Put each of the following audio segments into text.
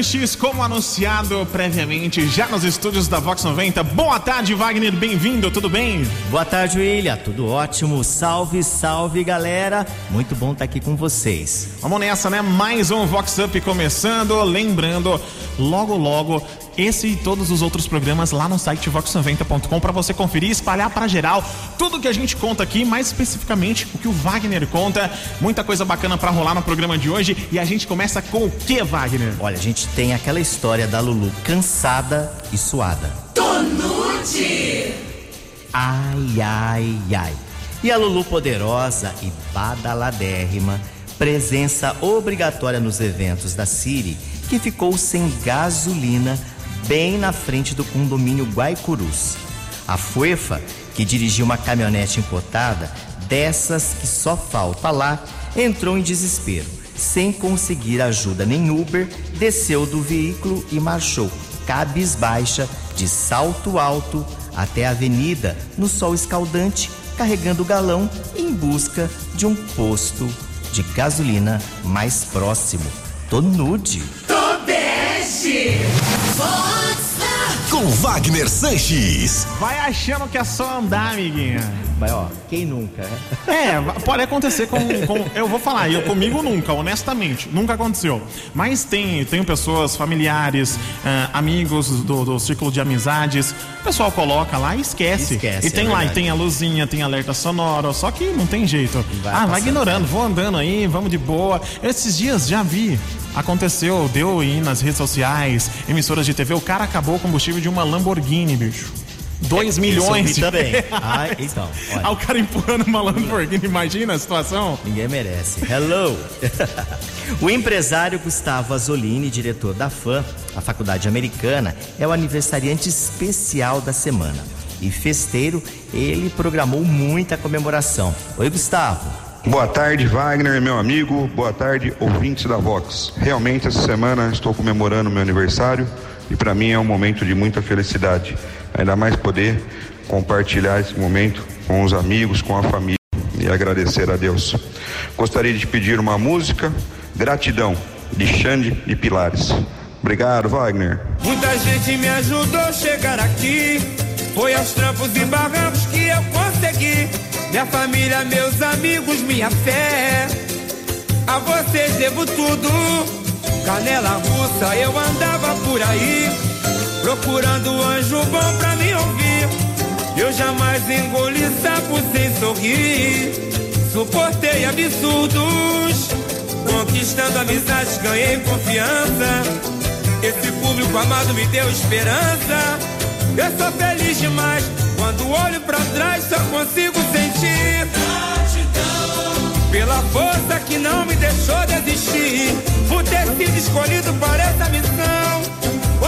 Sanches, como anunciado previamente, já nos estúdios da Vox 90. Boa tarde, Wagner, bem-vindo, tudo bem? Boa tarde, William, tudo ótimo, salve, salve, galera, muito bom estar aqui com vocês. Vamos nessa, né? Mais um Vox Up começando, lembrando, logo, logo, esse e todos os outros programas lá no site Voxanventa.com para você conferir, espalhar para geral tudo que a gente conta aqui, mais especificamente o que o Wagner conta. Muita coisa bacana para rolar no programa de hoje. E a gente começa com o que, Wagner? Olha, a gente tem aquela história da Lulu cansada e suada. Tô nude! Ai, ai, ai. E a Lulu poderosa e badaladérrima, presença obrigatória nos eventos da Siri, que ficou sem gasolina bem na frente do condomínio Guaicurus. A Fuefa, que dirigiu uma caminhonete importada, dessas que só falta lá, entrou em desespero. Sem conseguir ajuda nem Uber, desceu do veículo e marchou cabisbaixa, de salto alto, até a avenida, no sol escaldante, carregando o galão em busca de um posto de gasolina mais próximo. Tô nude! Tô bege! Com Wagner Sanches. Vai achando que é só andar, amiguinha. Vai, ó, quem nunca, né? É, pode acontecer com... Eu vou falar, comigo nunca, honestamente. Nunca aconteceu. Mas tem pessoas, familiares, amigos do círculo de amizades. O pessoal coloca lá e esquece. E tem lá, e tem a luzinha, tem alerta sonoro. Só que não tem jeito. Vai ignorando, vou andando aí, vamos de boa. Esses dias já vi. Aconteceu, deu aí nas redes sociais, emissoras de TV, o cara acabou o combustível de uma Lamborghini, bicho. 2 milhões de também. Ai, então, olha. O cara empurrando uma Lamborghini, imagina a situação. Ninguém merece. Hello! O empresário Gustavo Azolini, diretor da FAM, a Faculdade Americana, é o aniversariante especial da semana. E festeiro, ele programou muita comemoração. Oi, Gustavo! Boa tarde, Wagner, meu amigo. Boa tarde, ouvintes da Vox. Realmente, essa semana estou comemorando meu aniversário e para mim é um momento de muita felicidade. Ainda mais poder compartilhar esse momento com os amigos, com a família e agradecer a Deus. Gostaria de pedir uma música, Gratidão, de Xande e Pilares. Obrigado, Wagner. Muita gente me ajudou a chegar aqui. Foi aos trampos e barrancos que eu consegui. Minha família, meus amigos, minha fé. A vocês devo tudo. Canela russa, eu andava por aí, procurando um anjo bom pra me ouvir. Eu jamais engoli sapo sem sorrir. Suportei absurdos, conquistando amizades, ganhei confiança. Esse público amado me deu esperança. Eu sou feliz demais. Quando olho pra trás só consigo sentir gratidão pela força que não me deixou desistir, por ter sido escolhido para essa missão.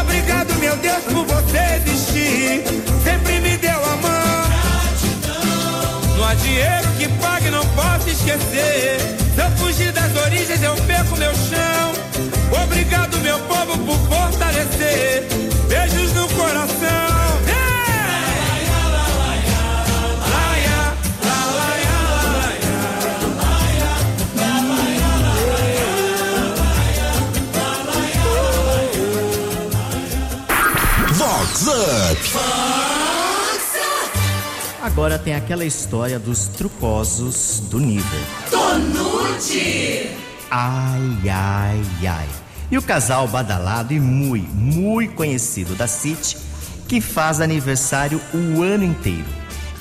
Obrigado, meu Deus, por você existir. Sempre me deu a mão. Gratidão. Não há dinheiro que pague, não posso esquecer. Se eu fugir das origens, eu perco meu chão. Obrigado, meu povo, por fortalecer. Beijos no coração. Agora tem aquela história dos trucosos do nível. Tô nude! Ai, ai, ai. E o casal badalado e muito, muito conhecido da City, que faz aniversário o ano inteiro.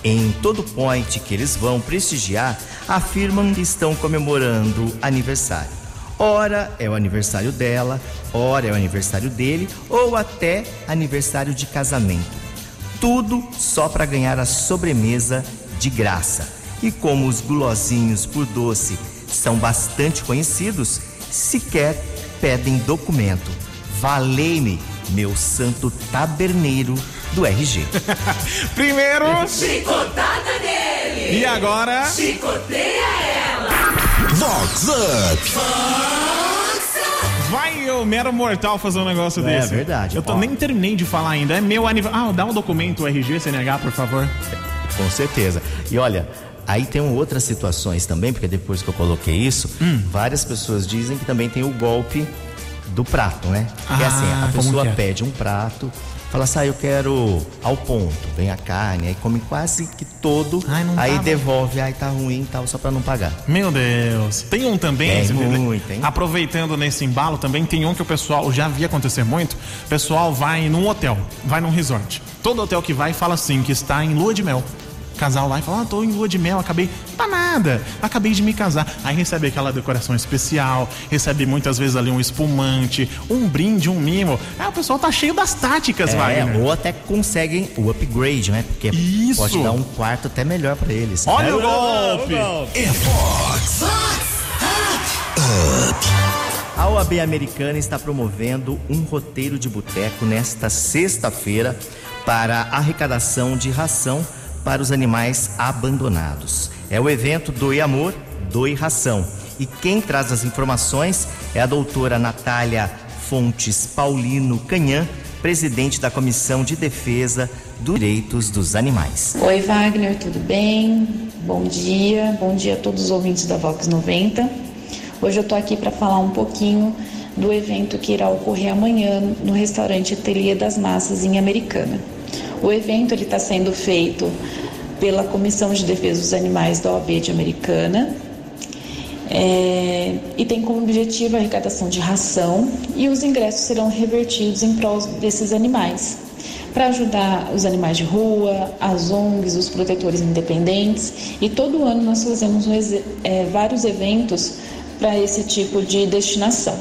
Em todo point que eles vão prestigiar, afirmam que estão comemorando aniversário. Ora é o aniversário dela, ora é o aniversário dele, ou até aniversário de casamento. Tudo só para ganhar a sobremesa de graça. E como os gulosinhos por doce são bastante conhecidos, sequer pedem documento. Valei-me, meu santo taberneiro do RG. Primeiro, chicotada nele. E agora, chicoteia ela. Vox Up. Vai o mero mortal fazer um negócio desse. É verdade. Nem terminei de falar ainda. É meu aniversário. Ah, dá um documento RG, CNH, por favor. Com certeza. E olha, aí tem outras situações também, porque depois que eu coloquei isso, várias pessoas dizem que também tem o golpe do prato, né? Porque assim, a pessoa pede um prato, fala assim, eu quero ao ponto, vem a carne, aí come quase que todo, aí devolve, aí tá ruim e tal, só pra não pagar. Meu Deus. Tem um também, tem. Aproveitando nesse embalo também, tem um que o pessoal, já via acontecer muito, o pessoal vai num hotel, vai num resort. Todo hotel que vai fala assim, que está em lua de mel. Casal lá e fala, tô em lua de mel, acabei... Tá nada, acabei de me casar. Aí recebe aquela decoração especial, recebe muitas vezes ali um espumante, um brinde, um mimo. Ah, o pessoal tá cheio das táticas, Wagner. Ou até conseguem o upgrade, né? Porque isso pode dar um quarto até melhor pra eles. Olha o golpe! É Vox Up! A OAB Americana está promovendo um roteiro de boteco nesta sexta-feira para arrecadação de ração para os animais abandonados. É o evento Doe Amor, Doe Ração. E quem traz as informações é a doutora Natália Fontes Paulino Canhã, presidente da Comissão de Defesa dos Direitos dos Animais. Oi, Wagner, tudo bem? Bom dia. Bom dia a todos os ouvintes da Vox 90. Hoje eu estou aqui para falar um pouquinho do evento que irá ocorrer amanhã no restaurante Ateliê das Massas, em Americana. O evento está sendo feito pela Comissão de Defesa dos Animais da OAB de Americana e tem como objetivo a arrecadação de ração, e os ingressos serão revertidos em prol desses animais, para ajudar os animais de rua, as ONGs, os protetores independentes. E todo ano nós fazemos vários eventos para esse tipo de destinação.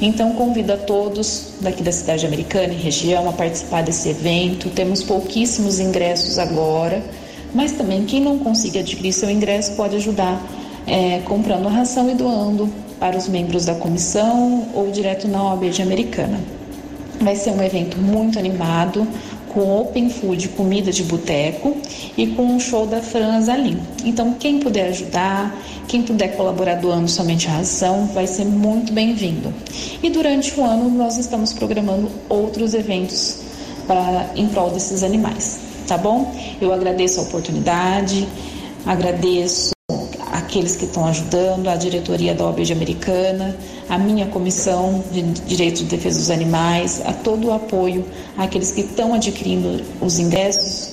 Então, convido a todos daqui da cidade americana e região a participar desse evento. Temos pouquíssimos ingressos agora, mas também quem não conseguir adquirir seu ingresso pode ajudar comprando a ração e doando para os membros da comissão ou direto na OAB de Americana. Vai ser um evento muito animado, com open food, comida de boteco, e com um show da Fran Azalim. Então, quem puder ajudar, quem puder colaborar doando somente a ração, vai ser muito bem-vindo. E durante o ano nós estamos programando outros eventos em prol desses animais, tá bom? Eu agradeço a oportunidade, agradeço aqueles que estão ajudando, a diretoria da OAB de Americana, a minha comissão de direitos de defesa dos animais, a todo o apoio àqueles que estão adquirindo os ingressos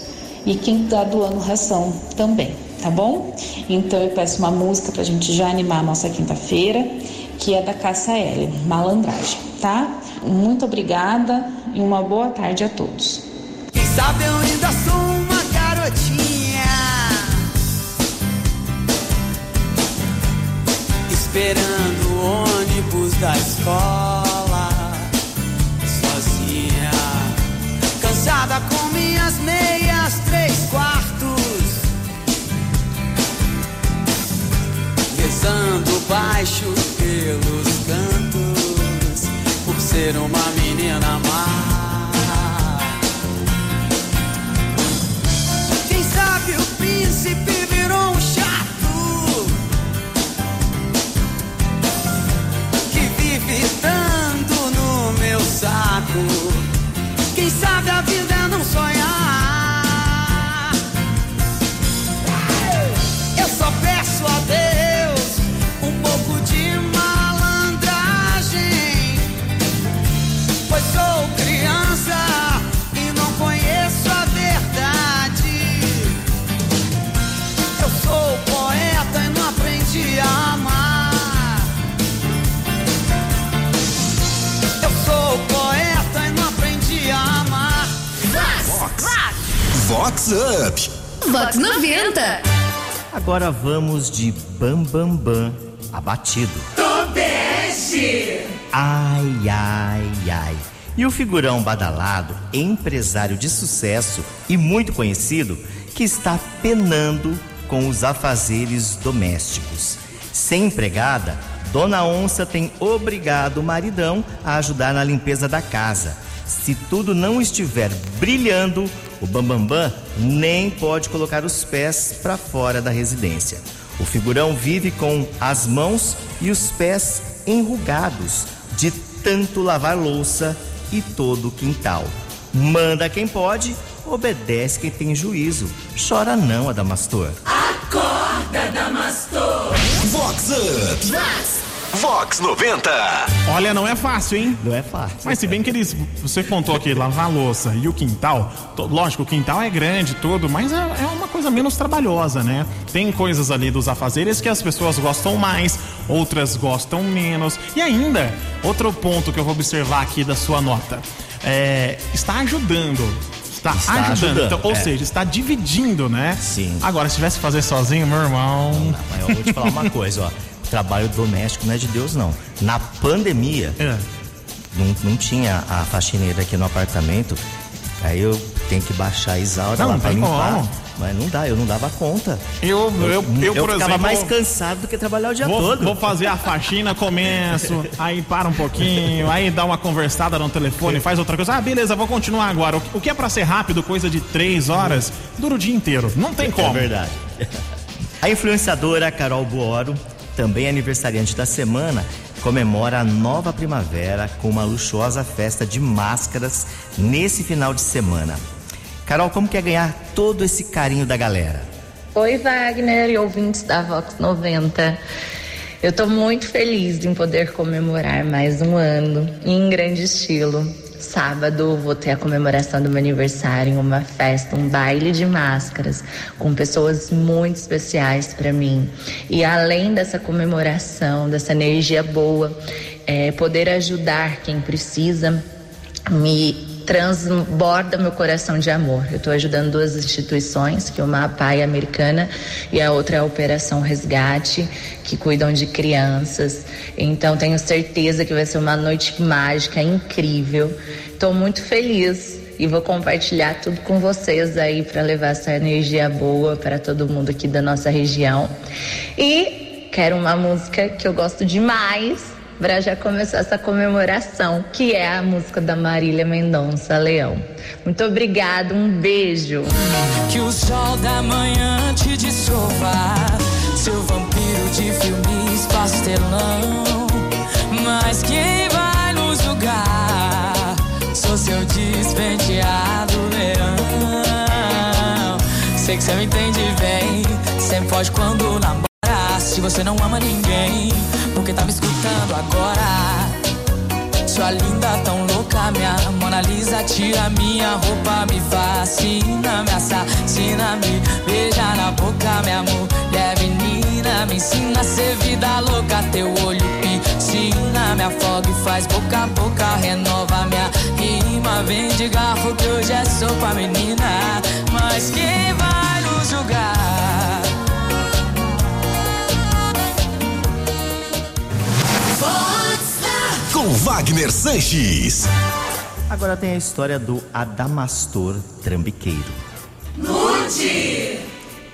e quem está doando ração também, tá bom? Então eu peço uma música para a gente já animar a nossa quinta-feira, que é da Caça L, Malandragem, tá? Muito obrigada e uma boa tarde a todos. Quem sabe eu ainda sou uma garotinha, esperando o ônibus da escola, sozinha, cansada com minhas meias 3/4, rezando baixo pelos cantos, por ser uma menina má. Quem sabe o príncipe virou um chato gritando no meu saco. Quem sabe a vida é não sonhar. Eu só peço a Deus um pouco de malandragem, pois sou criança e não conheço a verdade. Eu sou poeta e não aprendi a amar. Sou poeta e não aprendi a amar. Vox Up, Vox 90. Agora vamos de Bam Bam Bam abatido. Tobeste. Ai, ai, ai. E o figurão badalado, empresário de sucesso e muito conhecido, que está penando com os afazeres domésticos. Sem empregada, Dona Onça tem obrigado o maridão a ajudar na limpeza da casa. Se tudo não estiver brilhando, o Bambambam nem pode colocar os pés para fora da residência. O figurão vive com as mãos e os pés enrugados de tanto lavar louça e todo o quintal. Manda quem pode, obedece quem tem juízo. Chora não, Adamastor. Acorda, Adamastor! Vox Up! Vox 90. Olha, não é fácil, hein? Não é fácil. Mas se bem que eles... Você contou aqui, lavar a louça e o quintal. Lógico, o quintal é grande todo, mas é uma coisa menos trabalhosa, né? Tem coisas ali dos afazeres que as pessoas gostam mais, outras gostam menos. E ainda, outro ponto que eu vou observar aqui da sua nota. Está ajudando. Está ajudando. Então, ou seja, está dividindo, né? Sim. Agora, se tivesse que fazer sozinho, meu irmão... Não, mas eu vou te falar uma coisa, ó. Trabalho doméstico não é de Deus, não. Na pandemia, não tinha a faxineira aqui no apartamento. Aí eu tenho que baixar a Isaura lá pra limpar. Como? Mas não dá, eu não dava conta. Eu, por exemplo, ficava mais cansado do que trabalhar o dia todo. Vou fazer a faxina, começo, aí para um pouquinho, aí dá uma conversada no telefone, faz outra coisa. Ah, beleza, vou continuar agora. O que é pra ser rápido, coisa de 3 horas, dura o dia inteiro. Não tem como. É verdade. A influenciadora Carol Buoro, também aniversariante da semana, comemora a nova primavera com uma luxuosa festa de máscaras nesse final de semana. Carol, como quer ganhar todo esse carinho da galera? Oi, Wagner e ouvintes da Vox 90. Eu estou muito feliz em poder comemorar mais um ano em grande estilo. Sábado vou ter a comemoração do meu aniversário em uma festa, um baile de máscaras com pessoas muito especiais para mim. E além dessa comemoração, dessa energia boa, poder ajudar quem precisa me transborda meu coração de amor. Eu estou ajudando 2 instituições, que uma é a APAE Americana e a outra é a Operação Resgate, que cuidam de crianças. Então tenho certeza que vai ser uma noite mágica, incrível. Estou muito feliz e vou compartilhar tudo com vocês aí para levar essa energia boa para todo mundo aqui da nossa região. E quero uma música que eu gosto demais para já começar essa comemoração, que é a música da Marília Mendonça, Leão. Muito obrigado, um beijo. Que o sol da manhã te dissolva, seu vampiro de filmes pastelão, mas quem vai nos julgar? Sou seu despenteado leão. Sei que você me entende bem, sempre foge quando namora. Se você não ama ninguém, porque tá me escutando agora? Sua linda tão louca, minha Mona Lisa, tira minha roupa, me fascina, me assassina, me beija na boca, minha mulher menina, me ensina a ser vida louca, teu olho piscina, me afoga e faz boca a boca, renova minha rima, vem de garfo que hoje é sopa, menina, mas quem vai nos julgar? Com Wagner Sanches. Agora tem a história do Adamastor Trambiqueiro. Nude!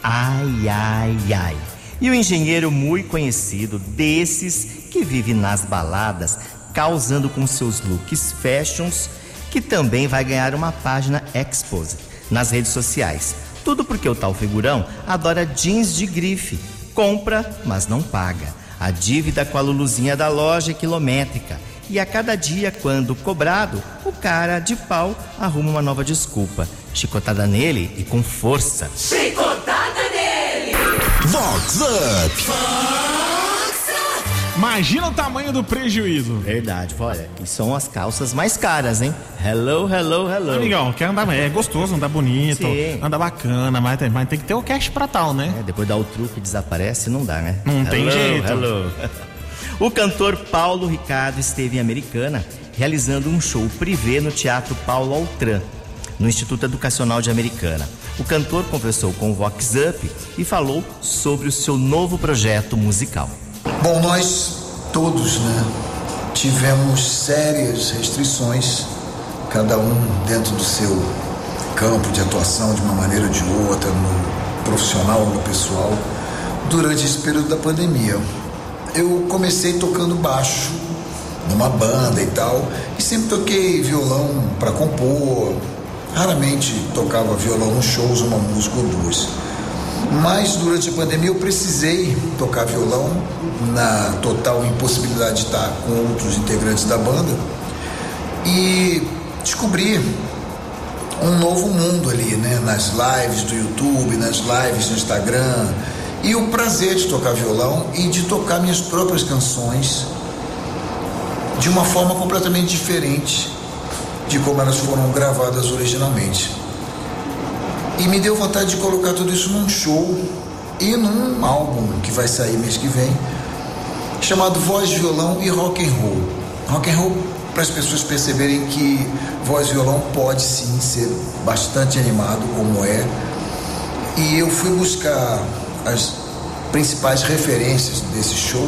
Ai, ai, ai. E o engenheiro muito conhecido desses que vive nas baladas, causando com seus looks fashions, que também vai ganhar uma página expose nas redes sociais. Tudo porque o tal figurão adora jeans de grife, compra, mas não paga. A dívida com a Luluzinha da loja é quilométrica. E a cada dia, quando cobrado, o cara de pau arruma uma nova desculpa. Chicotada nele e com força. Chicotada nele! Vox Up! Imagina o tamanho do prejuízo. Verdade, olha. E são as calças mais caras, hein? Hello, hello, hello. Amigão, quer andar, é gostoso, andar bonito, sim, andar bacana, mas tem que ter o cash pra tal, né? Depois dá o truque e desaparece, não dá, né? Não hello, tem jeito. Hello. O cantor Paulo Ricardo esteve em Americana realizando um show privê no Teatro Paulo Altran, no Instituto Educacional de Americana. O cantor conversou com o Vox Up e falou sobre o seu novo projeto musical. Bom, nós todos, né, tivemos sérias restrições, cada um dentro do seu campo de atuação, de uma maneira ou de outra, no profissional ou no pessoal, durante esse período da pandemia. Eu comecei tocando baixo numa banda e tal, e sempre toquei violão para compor, raramente tocava violão nos shows, uma música ou duas. Mas durante a pandemia eu precisei tocar violão, na total impossibilidade de estar com outros integrantes da banda, e descobri um novo mundo ali, né? Nas lives do YouTube, nas lives do Instagram, e o prazer de tocar violão e de tocar minhas próprias canções de uma forma completamente diferente de como elas foram gravadas originalmente. E me deu vontade de colocar tudo isso num show e num álbum que vai sair mês que vem, chamado Voz, Violão e Rock and Roll. Rock and Roll para as pessoas perceberem que voz e violão pode sim ser bastante animado, como é. E eu fui buscar as principais referências desse show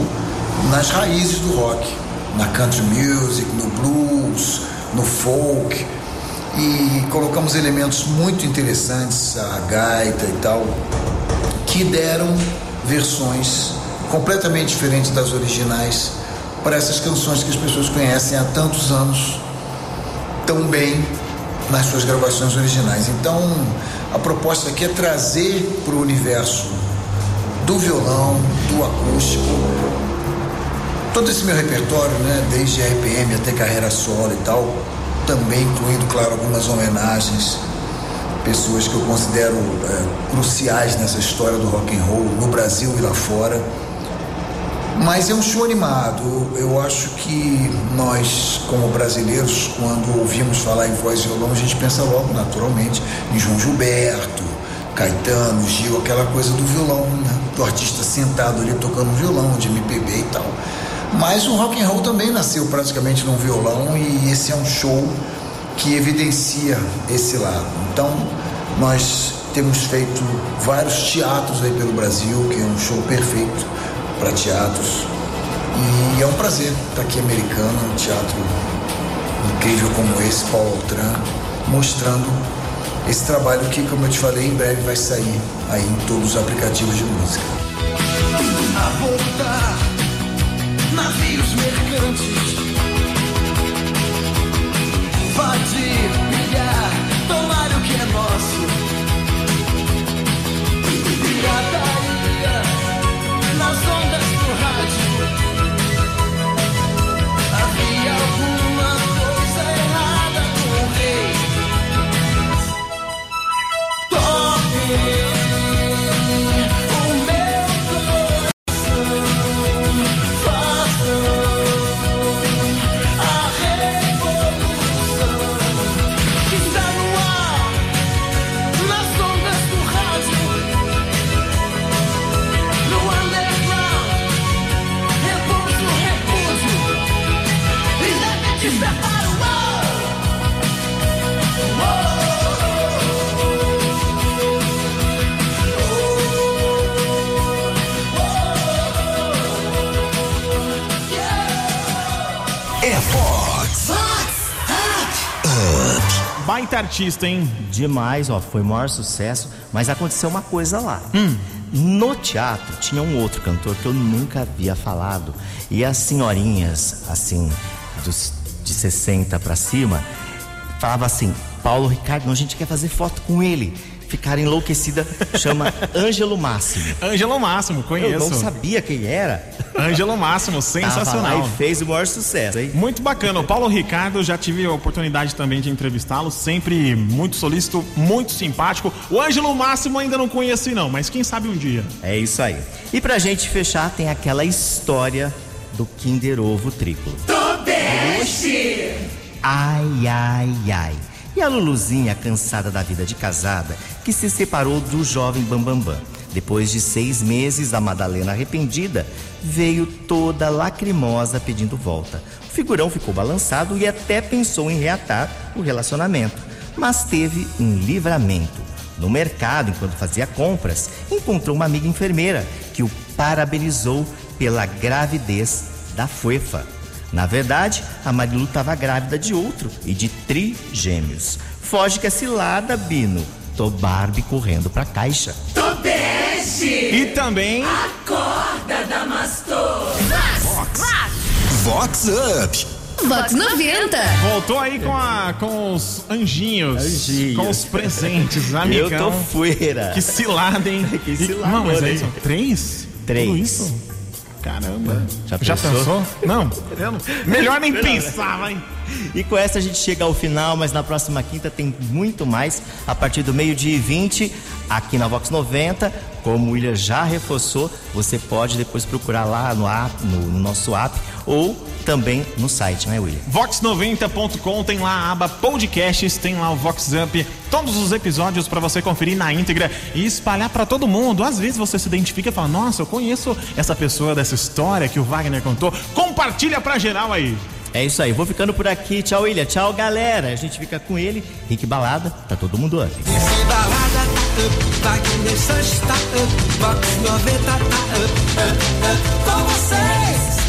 nas raízes do rock, na country music, no blues, no folk, e colocamos elementos muito interessantes, a gaita e tal, que deram versões completamente diferentes das originais para essas canções que as pessoas conhecem há tantos anos tão bem nas suas gravações originais. Então, a proposta aqui é trazer para o universo do violão, do acústico, todo esse meu repertório, né, desde RPM até carreira solo e tal, também incluindo, claro, algumas homenagens, pessoas que eu considero cruciais nessa história do rock and roll no Brasil e lá fora. Mas é um show animado. Eu acho que nós, como brasileiros, quando ouvimos falar em voz e violão, a gente pensa logo, naturalmente, em João Gilberto, Caetano, Gil, aquela coisa do violão, né? Do artista sentado ali tocando violão, de MPB e tal. Mas o rock and roll também nasceu praticamente num violão, e esse é um show que evidencia esse lado. Então, nós temos feito vários teatros aí pelo Brasil, que é um show perfeito para teatros, e é um prazer estar aqui em Americana, um teatro incrível como esse, Paulo Altran, mostrando esse trabalho que, como eu te falei, em breve vai sair aí em todos os aplicativos de música. A voltar, navios mercantes, invadir, brilhar, tomar o que é nosso. Pirataria nas ondas do rádio. Havia alguma coisa errada com o rei. Toque o meu coração, façam a revolução que está no ar, nas ondas do rádio, no underground, repouso, repúdio, e deve despertar. Baita artista, hein? Demais, ó, foi o maior sucesso, mas aconteceu uma coisa lá. No teatro tinha um outro cantor que eu nunca havia falado, e as senhorinhas, assim, de 60 pra cima, falava assim: Paulo Ricardo, a gente quer fazer foto com ele. Ficaram enlouquecida, chama Ângelo Máximo. Ângelo Máximo, conheço. Eu não sabia quem era. Ângelo Máximo, sensacional. Aí fez o maior sucesso, hein? Muito bacana. O Paulo Ricardo, já tive a oportunidade também de entrevistá-lo, sempre muito solícito, muito simpático. O Ângelo Máximo ainda não conheci não, mas quem sabe um dia. É isso aí. E pra gente fechar, tem aquela história do Kinder Ovo triplo. Tobeste! Ai, ai, ai. E a Luluzinha, cansada da vida de casada, que se separou do jovem Bambambam. Depois de 6 meses, a Madalena arrependida veio toda lacrimosa pedindo volta. O figurão ficou balançado e até pensou em reatar o relacionamento, mas teve um livramento. No mercado, enquanto fazia compras, encontrou uma amiga enfermeira que o parabenizou pela gravidez da fofa. Na verdade, a Marilu estava grávida de outro e de 3 gêmeos. Foge que é cilada, Bino. Tô Barbie correndo pra caixa. Tô bege! E também... Acorda, Damastor! Vox Up! Vox 90! Voltou aí com os anjinhos, com os presentes, amigão. Eu tô fuera. Que cilada, hein? Que cilada. Não, mas aí são 3? Tudo isso? Caramba, já pensou? Não, melhor nem pensar, vai. E com essa a gente chega ao final, mas na próxima quinta tem muito mais, a partir do 12:20, aqui na Vox 90, Como o William já reforçou, você pode depois procurar lá no nosso app ou também no site, né, William? Vox90.com, tem lá a aba podcasts, tem lá o Vox Up, todos os episódios para você conferir na íntegra e espalhar para todo mundo. Às vezes você se identifica e fala, nossa, eu conheço essa pessoa dessa história que o Wagner contou. Compartilha para geral aí. É isso aí, vou ficando por aqui. Tchau, William. Tchau, galera. A gente fica com ele. Rick Balada, tá todo mundo up. Rick Balada tá up, Wagner Sanches tá up, Vox 90 tá up, up, up, com vocês.